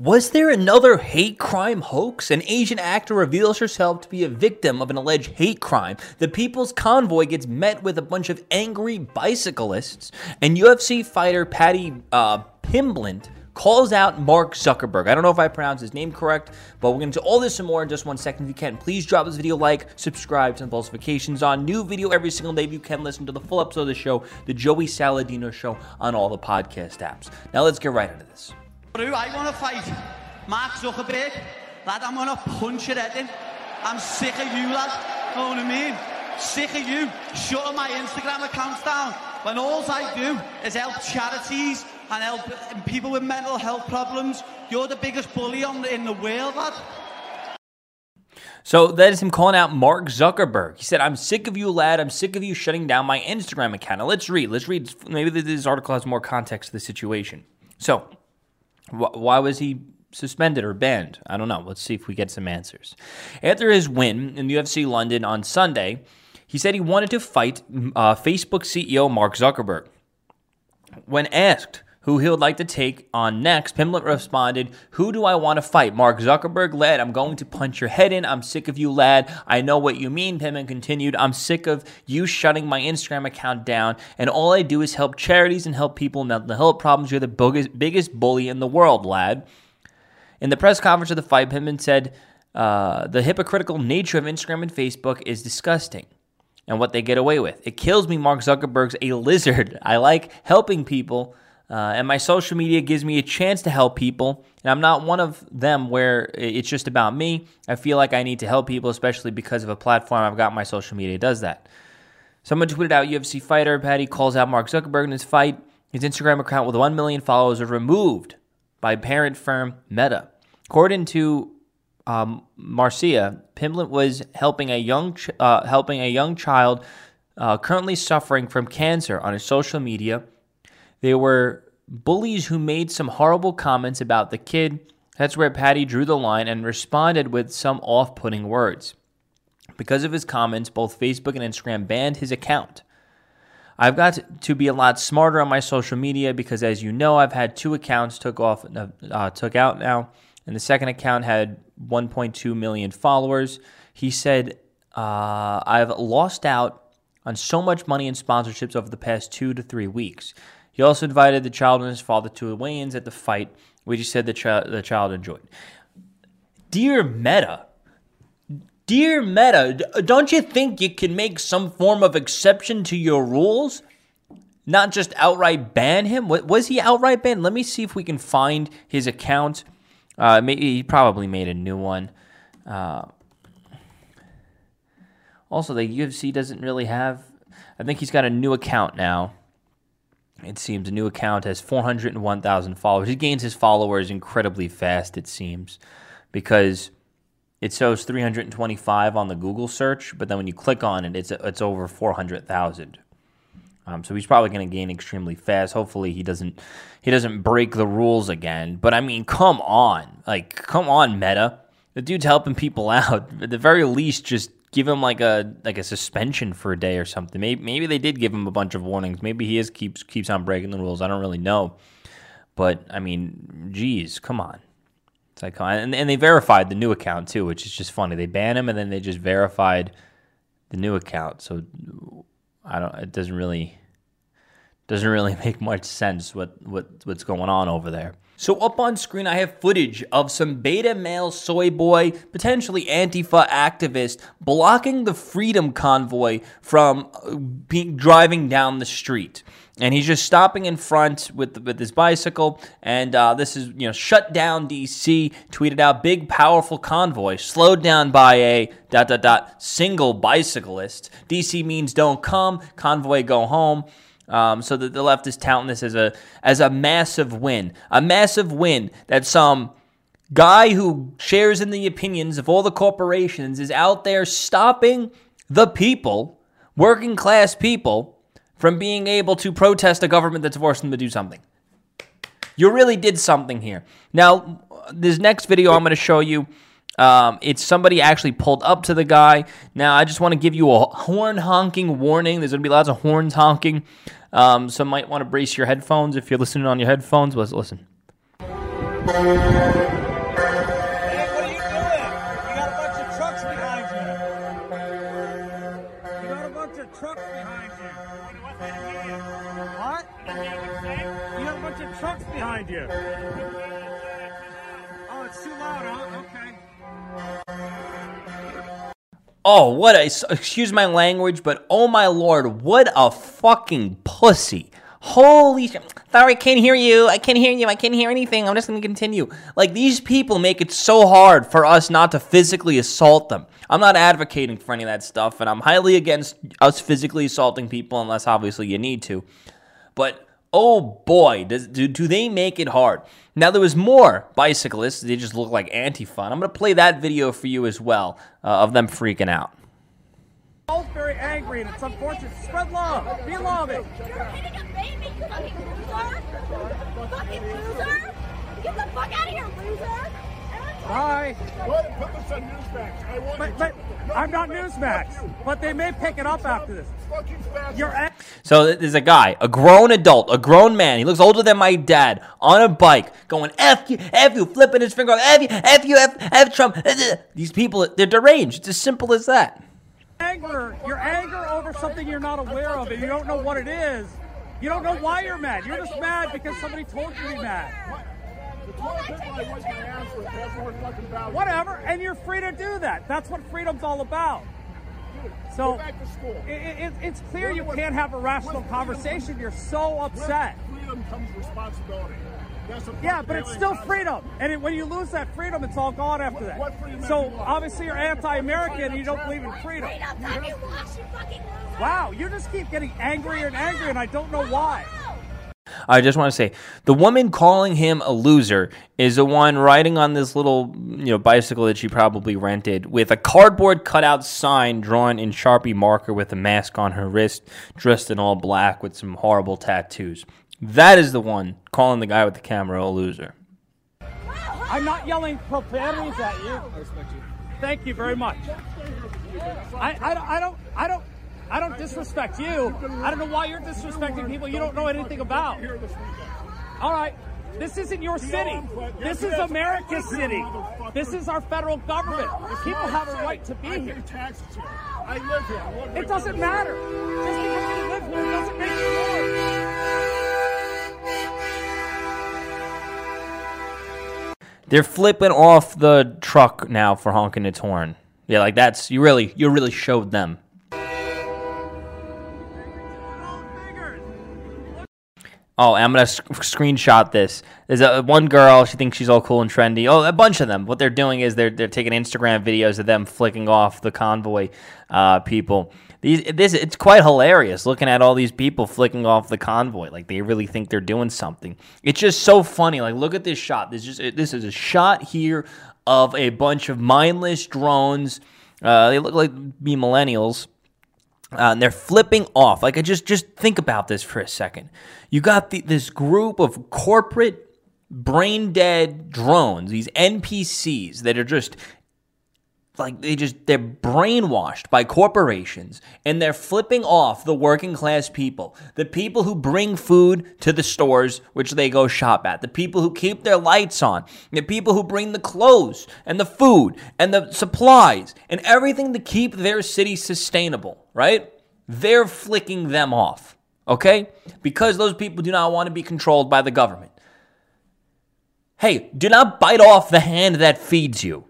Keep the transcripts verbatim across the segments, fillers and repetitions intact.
Was there another hate crime hoax? An Asian actor reveals herself to be a victim of an alleged hate crime. The People's Convoy gets met with a bunch of angry bicyclists. And U F C fighter Paddy uh, Pimblett calls out Mark Zuckerberg. I don't know if I pronounced his name correct, but we're going to do all this and more in just one second. If you can, please drop this video a like, subscribe, turn those notifications on. New video every single day. If you can, listen to the full episode of the show, The Joey Saladino Show, on all the podcast apps. Now let's get right into this. I want to fight Mark Zuckerberg. Lad, I'm going to punch your head in. I'm sick of you, lad. Know what I mean? Sick of you shutting my Instagram accounts down when all I do is help charities and help people with mental health problems. You're the biggest bully on in the world, lad. So that is him calling out Mark Zuckerberg. He said, I'm sick of you, lad. I'm sick of you shutting down my Instagram account. Now, let's read. Let's read. Maybe this article has more context to the situation. So, why was he suspended or banned? I don't know. Let's see if we get some answers. After his win in U F C London on Sunday, he said he wanted to fight uh, Facebook C E O Mark Zuckerberg. When asked who he would like to take on next, Pimblett responded, who do I want to fight? Mark Zuckerberg? Lad, I'm going to punch your head in. I'm sick of you, lad. I know what you mean, Pimblett continued. I'm sick of you shutting my Instagram account down, and all I do is help charities and help people with mental health problems. You're the biggest, biggest bully in the world, lad. In the press conference of the fight, Pimblett said, uh, the hypocritical nature of Instagram and Facebook is disgusting. And what they get away with. It kills me Mark Zuckerberg's a lizard. I like helping people. Uh, and my social media gives me a chance to help people, and I'm not one of them where it's just about me. I feel like I need to help people, especially because of a platform I've got. My social media does that. Someone tweeted out, U F C fighter Paddy calls out Mark Zuckerberg in his fight. His Instagram account with one million followers was removed by parent firm Meta. According to um, Marcia, Pimblett was helping a young ch- uh, helping a young child uh, currently suffering from cancer on his social media. They were bullies who made some horrible comments about the kid. That's where Paddy drew the line and responded with some off-putting words. Because of his comments, both Facebook and Instagram banned his account. I've got to be a lot smarter on my social media because, as you know, I've had two accounts took off, uh, took out now, and the second account had one point two million followers. He said, uh, I've lost out on so much money and sponsorships over the past two to three weeks. He also invited the child and his father to weigh-ins at the fight, which he said the, chi- the child enjoyed. Dear Meta, dear Meta, don't you think you can make some form of exception to your rules? Not just outright ban him? Was he outright banned? Let me see if we can find his account. Uh, maybe he probably made a new one. Uh, also, the U F C doesn't really have... I think he's got a new account now. It seems a new account has four hundred one thousand followers. He gains his followers incredibly fast, it seems, because it shows three hundred twenty-five on the Google search, but then when you click on it, it's it's over four hundred thousand. Um, so he's probably going to gain extremely fast. Hopefully he doesn't he doesn't break the rules again. But I mean, come on, like come on, Meta. The dude's helping people out. At the very least, just give him like a like a suspension for a day or something. Maybe maybe they did give him a bunch of warnings. Maybe he is keeps keeps on breaking the rules. I don't really know, but I mean, geez, come on. It's like, and and they verified the new account too, which is just funny. They banned him and then they just verified the new account. So I don't. It doesn't really doesn't really make much sense what what what's going on over there. So up on screen, I have footage of some beta male soy boy, potentially Antifa activist, blocking the Freedom Convoy from being, driving down the street. And he's just stopping in front with with his bicycle. And uh, this is, you know, shut down D C, tweeted out, big, powerful convoy, slowed down by a dot, dot, dot, single bicyclist. D C means don't come, convoy go home. Um, so the, the left is touting this as a as a massive win, a massive win that some guy who shares in the opinions of all the corporations is out there stopping the people, working class people, from being able to protest a government that's forcing them to do something. You really did something here. Now, this next video I'm going to show you, Um, it's somebody actually pulled up to the guy. Now, I just want to give you a horn honking warning. There's going to be lots of horns honking. Um, so might want to brace your headphones if you're listening on your headphones. Let's listen. What are you doing? You got a bunch of trucks behind you. You got a bunch of trucks behind you. What? You got a bunch of trucks behind you. Oh, it's too loud, huh? Okay. Oh, what a, excuse my language, but oh my lord, what a fucking pussy. Holy shit. Sorry, I can't hear you. I can't hear you. I can't hear anything. I'm just going to continue. Like, these people make it so hard for us not to physically assault them. I'm not advocating for any of that stuff, and I'm highly against us physically assaulting people unless, obviously, you need to. But, oh boy, does, do, do they make it hard. Now, there was more bicyclists. They just look like Antifa. I'm going to play that video for you as well uh, of them freaking out. Both very angry, and it's unfortunate. Spread love. Be loving. You're hitting a baby, you fucking loser. You fucking loser. Get the fuck out of here, loser. Hi. What? Put this on Newsmax. I want but, but no, I'm not Newsmax. But they may pick it up after this. You're so there's a guy, a grown adult, a grown man. He looks older than my dad, on a bike, going F you, F you, flipping his finger off. F you, F you, F, F Trump. These people, they're deranged. It's as simple as that. Anger, your anger over something you're not aware of, and you don't know what it is. You don't know why you're mad. You're just mad because somebody told you to be mad. Whatever, and you're free to do that. That's what freedom's all about. So it, it, it's clear you can't have a rational conversation. You're so upset. With freedom comes responsibility. Yeah, but it's still freedom, and it, when you lose that freedom, it's all gone after that. So obviously you're anti-American and you don't believe in freedom. Wow, you just keep getting angrier and angrier, and I don't know why. I just want to say, the woman calling him a loser is the one riding on this little, you know, bicycle that she probably rented with a cardboard cutout sign drawn in Sharpie marker with a mask on her wrist, dressed in all black with some horrible tattoos. That is the one calling the guy with the camera a loser. I'm not yelling profanities at you. I respect you. Thank you very much. I, I, I don't I don't I don't disrespect you. I don't know why you're disrespecting people you don't know anything about. All right. This isn't your city. This is America's city. This is our federal government. People have a right to be here. I live here. It doesn't matter. Just because you live here doesn't make you yours. They're flipping off the truck now for honking its horn. Yeah, like that's, you really, you really showed them. Oh, and I'm going to sc screenshot this. There's a, one girl, she thinks she's all cool and trendy. Oh, a bunch of them. What they're doing is they're, they're taking Instagram videos of them flicking off the convoy uh, people. These, this, it's quite hilarious looking at all these people flicking off the convoy. Like, they really think they're doing something. It's just so funny. Like, look at this shot. This, just, this is a shot here of a bunch of mindless drones. Uh, they look like me millennials. Uh, and they're flipping off. Like, I just, just think about this for a second. You got the, this group of corporate brain-dead drones, these N P Cs that are just... Like, they just, they're brainwashed by corporations, and they're flipping off the working class people, the people who bring food to the stores, which they go shop at, the people who keep their lights on, the people who bring the clothes and the food and the supplies and everything to keep their city sustainable, right? They're flicking them off, okay? Because those people do not want to be controlled by the government. Hey, do not bite off the hand that feeds you.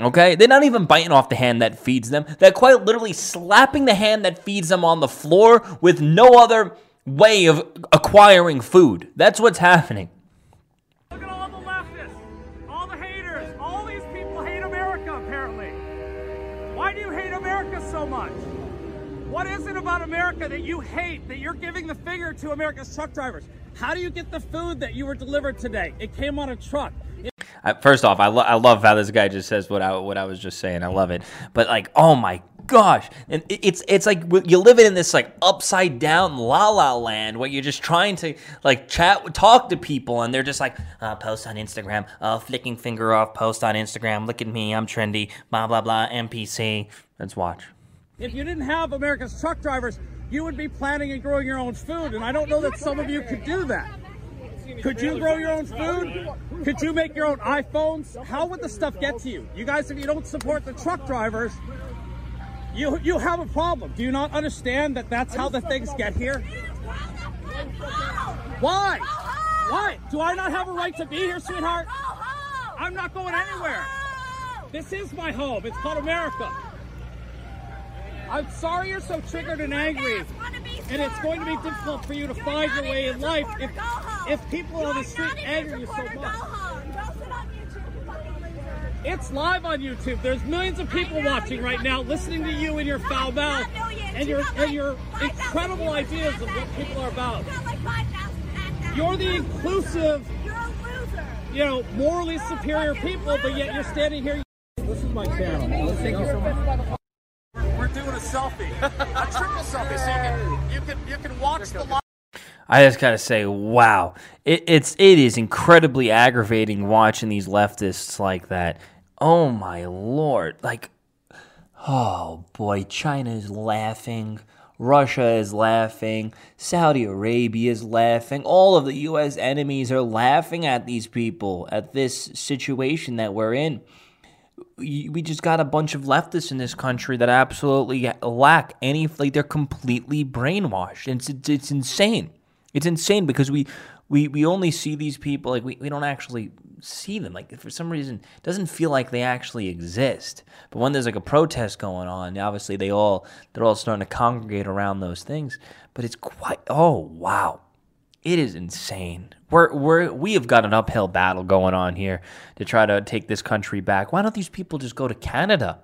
Okay, they're not even biting off the hand that feeds them. They're quite literally slapping the hand that feeds them on the floor with no other way of acquiring food. That's what's happening. Look at all the leftists, all the haters, all these people hate America apparently. Why do you hate America so much? What is it about America that you hate, that you're giving the finger to America's truck drivers? How do you get the food that you were delivered today? It came on a truck. It First off, I, lo I love how this guy just says what I what I was just saying. I love it, but like, oh my gosh, and it, it's it's like you're living in this like upside down la la land where you're just trying to like chat, talk to people, and they're just like uh, post on Instagram, uh, flicking finger off, post on Instagram. Look at me, I'm trendy, blah blah blah. N P C. Let's watch. If you didn't have America's truck drivers, you would be planting and growing your own food, and I don't know that some of you could do that. Could you grow your own food? Could you make your own iPhones? How would the stuff get to you? You guys, if you don't support the truck drivers, you you have a problem. Do you not understand that that's how the things get here? Why? Why? Do I not have a right to be here, sweetheart? I'm not going anywhere. This is my home. It's called America. I'm sorry you're so triggered and angry, and it's going to be difficult for you to find your way in life if if people on the street anger you so much. It's live on YouTube. There's millions of people watching right now, listening to you and your foul mouth and your and your incredible ideas of what people are about. You're the inclusive, you know, morally superior people, but yet you're standing here. This is my channel. Thank you so much. We're doing a selfie, a triple selfie, so you can, you can, you can watch the live. I just gotta say, wow, it, it's it is incredibly aggravating watching these leftists like that. Oh my lord! Like, oh boy, China is laughing, Russia is laughing, Saudi Arabia is laughing. All of the U S enemies are laughing at these people, at this situation that we're in. We just got a bunch of leftists in this country that absolutely lack any, like they're completely brainwashed. It's it's, it's insane. It's insane because we, we, we only see these people, like we, we don't actually see them. Like for some reason, it doesn't feel like they actually exist. But when there's like a protest going on, obviously they all, they're all starting to congregate around those things. But it's quite, oh wow. It is insane. We're, we're, we have got an uphill battle going on here to try to take this country back. Why don't these people just go to Canada?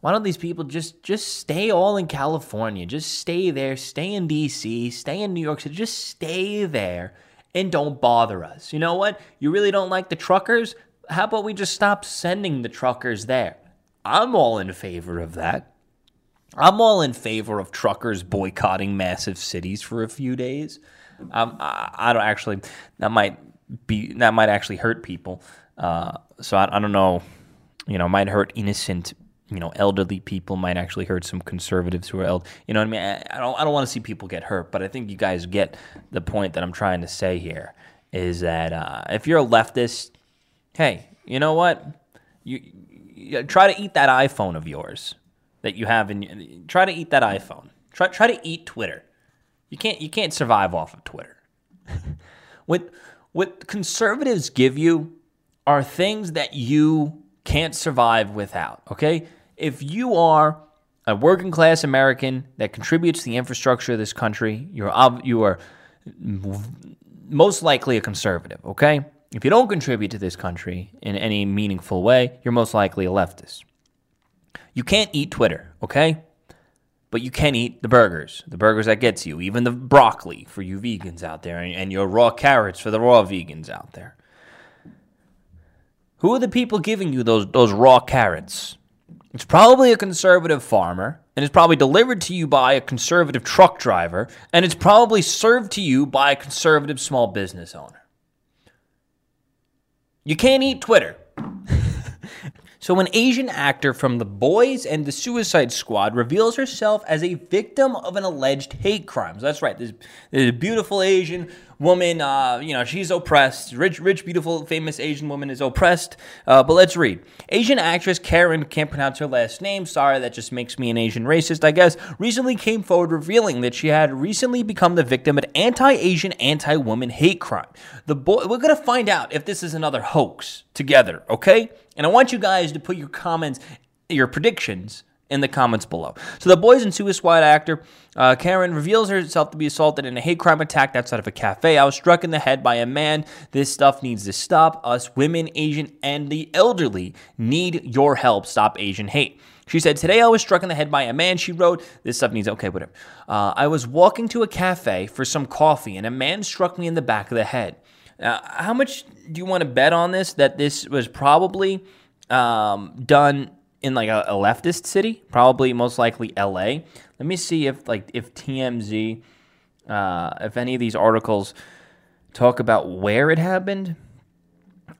Why don't these people just, just stay all in California? Just stay there. Stay in D C. Stay in New York City. Just stay there and don't bother us. You know what? You really don't like the truckers? How about we just stop sending the truckers there? I'm all in favor of that. I'm all in favor of truckers boycotting massive cities for a few days. Um, I, I don't actually. That might be. That might actually hurt people. Uh, so I, I don't know. You know, might hurt innocent. You know, elderly people. Might actually hurt some conservatives who are elderly. You know what I mean? I, I don't. I don't want to see people get hurt. But I think you guys get the point that I'm trying to say here. Is that uh, if you're a leftist, hey, you know what? You, you try to eat that iPhone of yours that you have in. Try to eat that iPhone. Try try to eat Twitter. You can't you can't survive off of Twitter. What what conservatives give you are things that you can't survive without, okay? If you are a working class American that contributes to the infrastructure of this country, you're you are most likely a conservative, okay? If you don't contribute to this country in any meaningful way, you're most likely a leftist. You can't eat Twitter, okay? But you can eat the burgers, the burgers that get to you, even the broccoli for you vegans out there, and, and your raw carrots for the raw vegans out there. Who are the people giving you those those raw carrots? It's probably a conservative farmer, and it's probably delivered to you by a conservative truck driver, and it's probably served to you by a conservative small business owner. You can't eat Twitter. So an Asian actor from The Boys and The Suicide Squad reveals herself as a victim of an alleged hate crime. So that's right. This, this beautiful Asian woman, uh, you know, she's oppressed. Rich, rich, beautiful, famous Asian woman is oppressed. Uh, but let's read. Asian actress Karen, can't pronounce her last name. Sorry, that just makes me an Asian racist, I guess. Recently came forward revealing that she had recently become the victim of an anti-Asian, anti-woman hate crime. The boy, we're going to find out if this is another hoax together, okay? And I want you guys to put your comments, your predictions, in the comments below. So The Boys and Suicide actor uh, Karen reveals herself to be assaulted in a hate crime attack outside of a cafe. I was struck in the head by a man. This stuff needs to stop. Us women, Asian, and the elderly need your help. Stop Asian hate. She said, today I was struck in the head by a man. She wrote, this stuff needs, okay, whatever. Uh, I was walking to a cafe for some coffee, and a man struck me in the back of the head. Now, how much do you want to bet on this, that this was probably um, done in like a, a leftist city? Probably most likely L A. Let me see if like if T M Z, uh, if any of these articles talk about where it happened.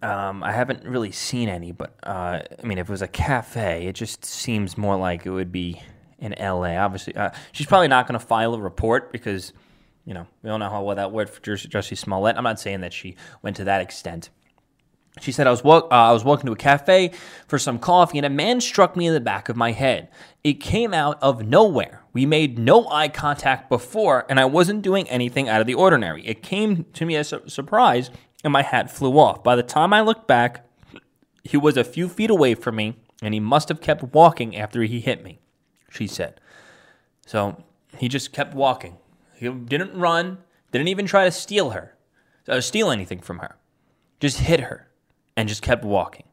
Um, I haven't really seen any, but uh, I mean, if it was a cafe, it just seems more like it would be in L A. Obviously, uh, she's probably not going to file a report because you know, we all know how well that worked for Jussie Smollett. I'm not saying that she went to that extent. She said, I was, walk- uh, I was walking to a cafe for some coffee, and a man struck me in the back of my head. It came out of nowhere. We made no eye contact before, and I wasn't doing anything out of the ordinary. It came to me as a surprise, and my hat flew off. By the time I looked back, he was a few feet away from me, and he must have kept walking after he hit me, she said. So he just kept walking. He didn't run, didn't even try to steal her, uh, steal anything from her. Just hit her and just kept walking.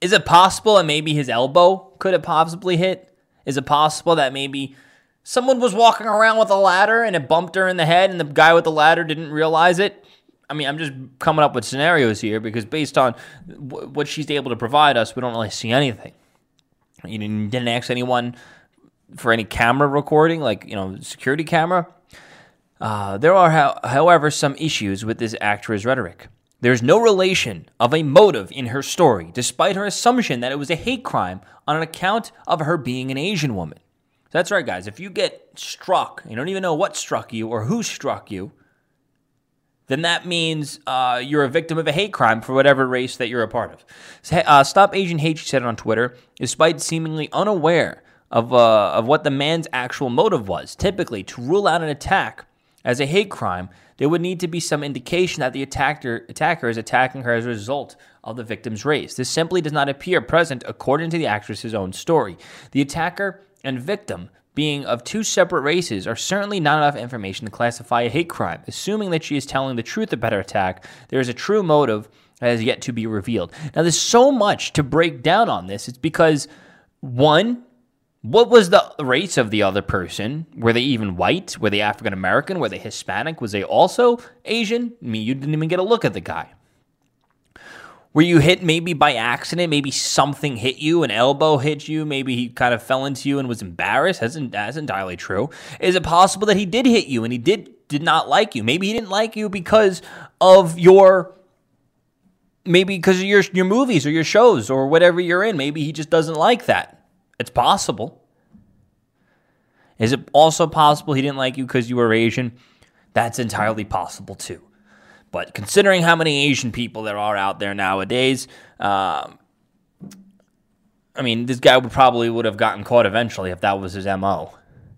Is it possible that maybe his elbow could have possibly hit? Is it possible that maybe someone was walking around with a ladder and it bumped her in the head and the guy with the ladder didn't realize it? I mean, I'm just coming up with scenarios here because based on w- what she's able to provide us, we don't really see anything. You didn't, didn't ask anyone for any camera recording, like, you know, security camera. Uh, there are, ho- however, some issues with this actress' rhetoric. There's no relation of a motive in her story, despite her assumption that it was a hate crime on account of her being an Asian woman. So that's right, guys. If you get struck, you don't even know what struck you or who struck you, then that means uh, you're a victim of a hate crime for whatever race that you're a part of. Uh, Stop Asian Hate, she said on Twitter, despite seemingly unaware of uh, of what the man's actual motive was. Typically, to rule out an attack as a hate crime, there would need to be some indication that the attacker, attacker is attacking her as a result of the victim's race. This simply does not appear present according to the actress's own story. The attacker and victim being of two separate races are certainly not enough information to classify a hate crime. Assuming that she is telling the truth about her attack, there is a true motive that has yet to be revealed. Now, there's so much to break down on this. It's because, one, what was the race of the other person? Were they even white? Were they African American? Were they Hispanic? Was they also Asian? I mean, you didn't even get a look at the guy. Were you hit maybe by accident? Maybe something hit you, an elbow hit you. Maybe he kind of fell into you and was embarrassed. That's, that's entirely true. Is it possible that he did hit you and he did did not like you? Maybe he didn't like you because of your, maybe because of your, your movies or your shows or whatever you're in. Maybe he just doesn't like that. It's possible. Is it also possible he didn't like you because you were Asian? That's entirely possible too. But considering how many Asian people there are out there nowadays, um, I mean, this guy would probably would have gotten caught eventually if that was his M O.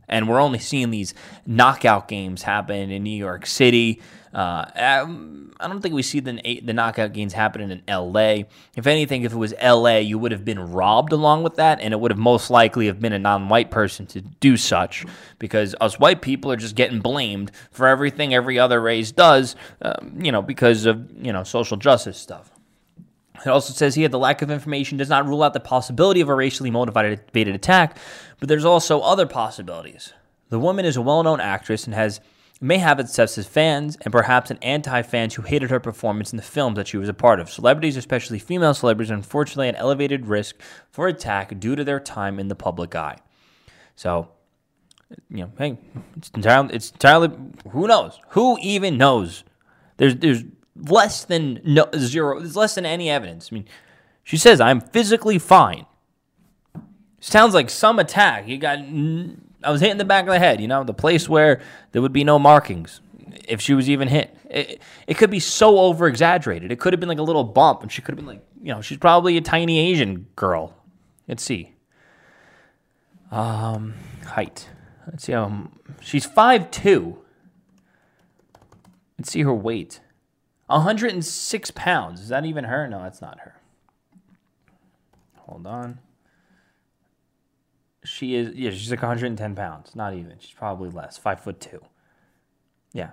And we're only seeing these knockout games happen in New York City. Uh, I don't think we see the, the knockout games happening in L A. If anything, if it was L A, you would have been robbed along with that, and it would have most likely have been a non-white person to do such, because us white people are just getting blamed for everything every other race does, um, you know, because of, you know, social justice stuff. It also says here the lack of information does not rule out the possibility of a racially motivated attack, but there's also other possibilities. The woman is a well-known actress and has may have its sexist fans and perhaps an anti-fans who hated her performance in the films that she was a part of. Celebrities, especially female celebrities, are unfortunately at elevated risk for attack due to their time in the public eye. So, you know, hey, it's entirely, it's entirely, who knows? Who even knows? There's, there's less than no, zero, there's less than any evidence. I mean, she says, I'm physically fine. Sounds like some attack. You got... N- I was hit in the back of the head, you know, the place where there would be no markings if she was even hit. It, it could be so over-exaggerated. It could have been like a little bump, and she could have been like, you know, she's probably a tiny Asian girl. Let's see. Um, height. Let's see. Um, she's five two. Let's see her weight. one hundred six pounds. Is that even her? No, that's not her. Hold on. She is, yeah, she's like one hundred ten pounds. Not even. She's probably less. Five foot two. Yeah.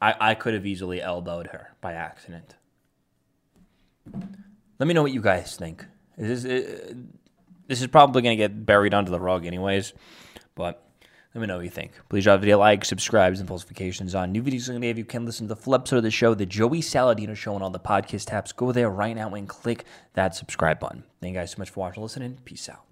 I, I could have easily elbowed her by accident. Let me know what you guys think. Is this, uh, this is probably going to get buried under the rug anyways, but let me know what you think. Please drop the video, like, subscribe, and post notifications on. New videos going to have. You can listen to the full episode of the show, The Joey Saladino Show, and all the podcast tabs. Go there right now and click that subscribe button. Thank you guys so much for watching and listening. Peace out.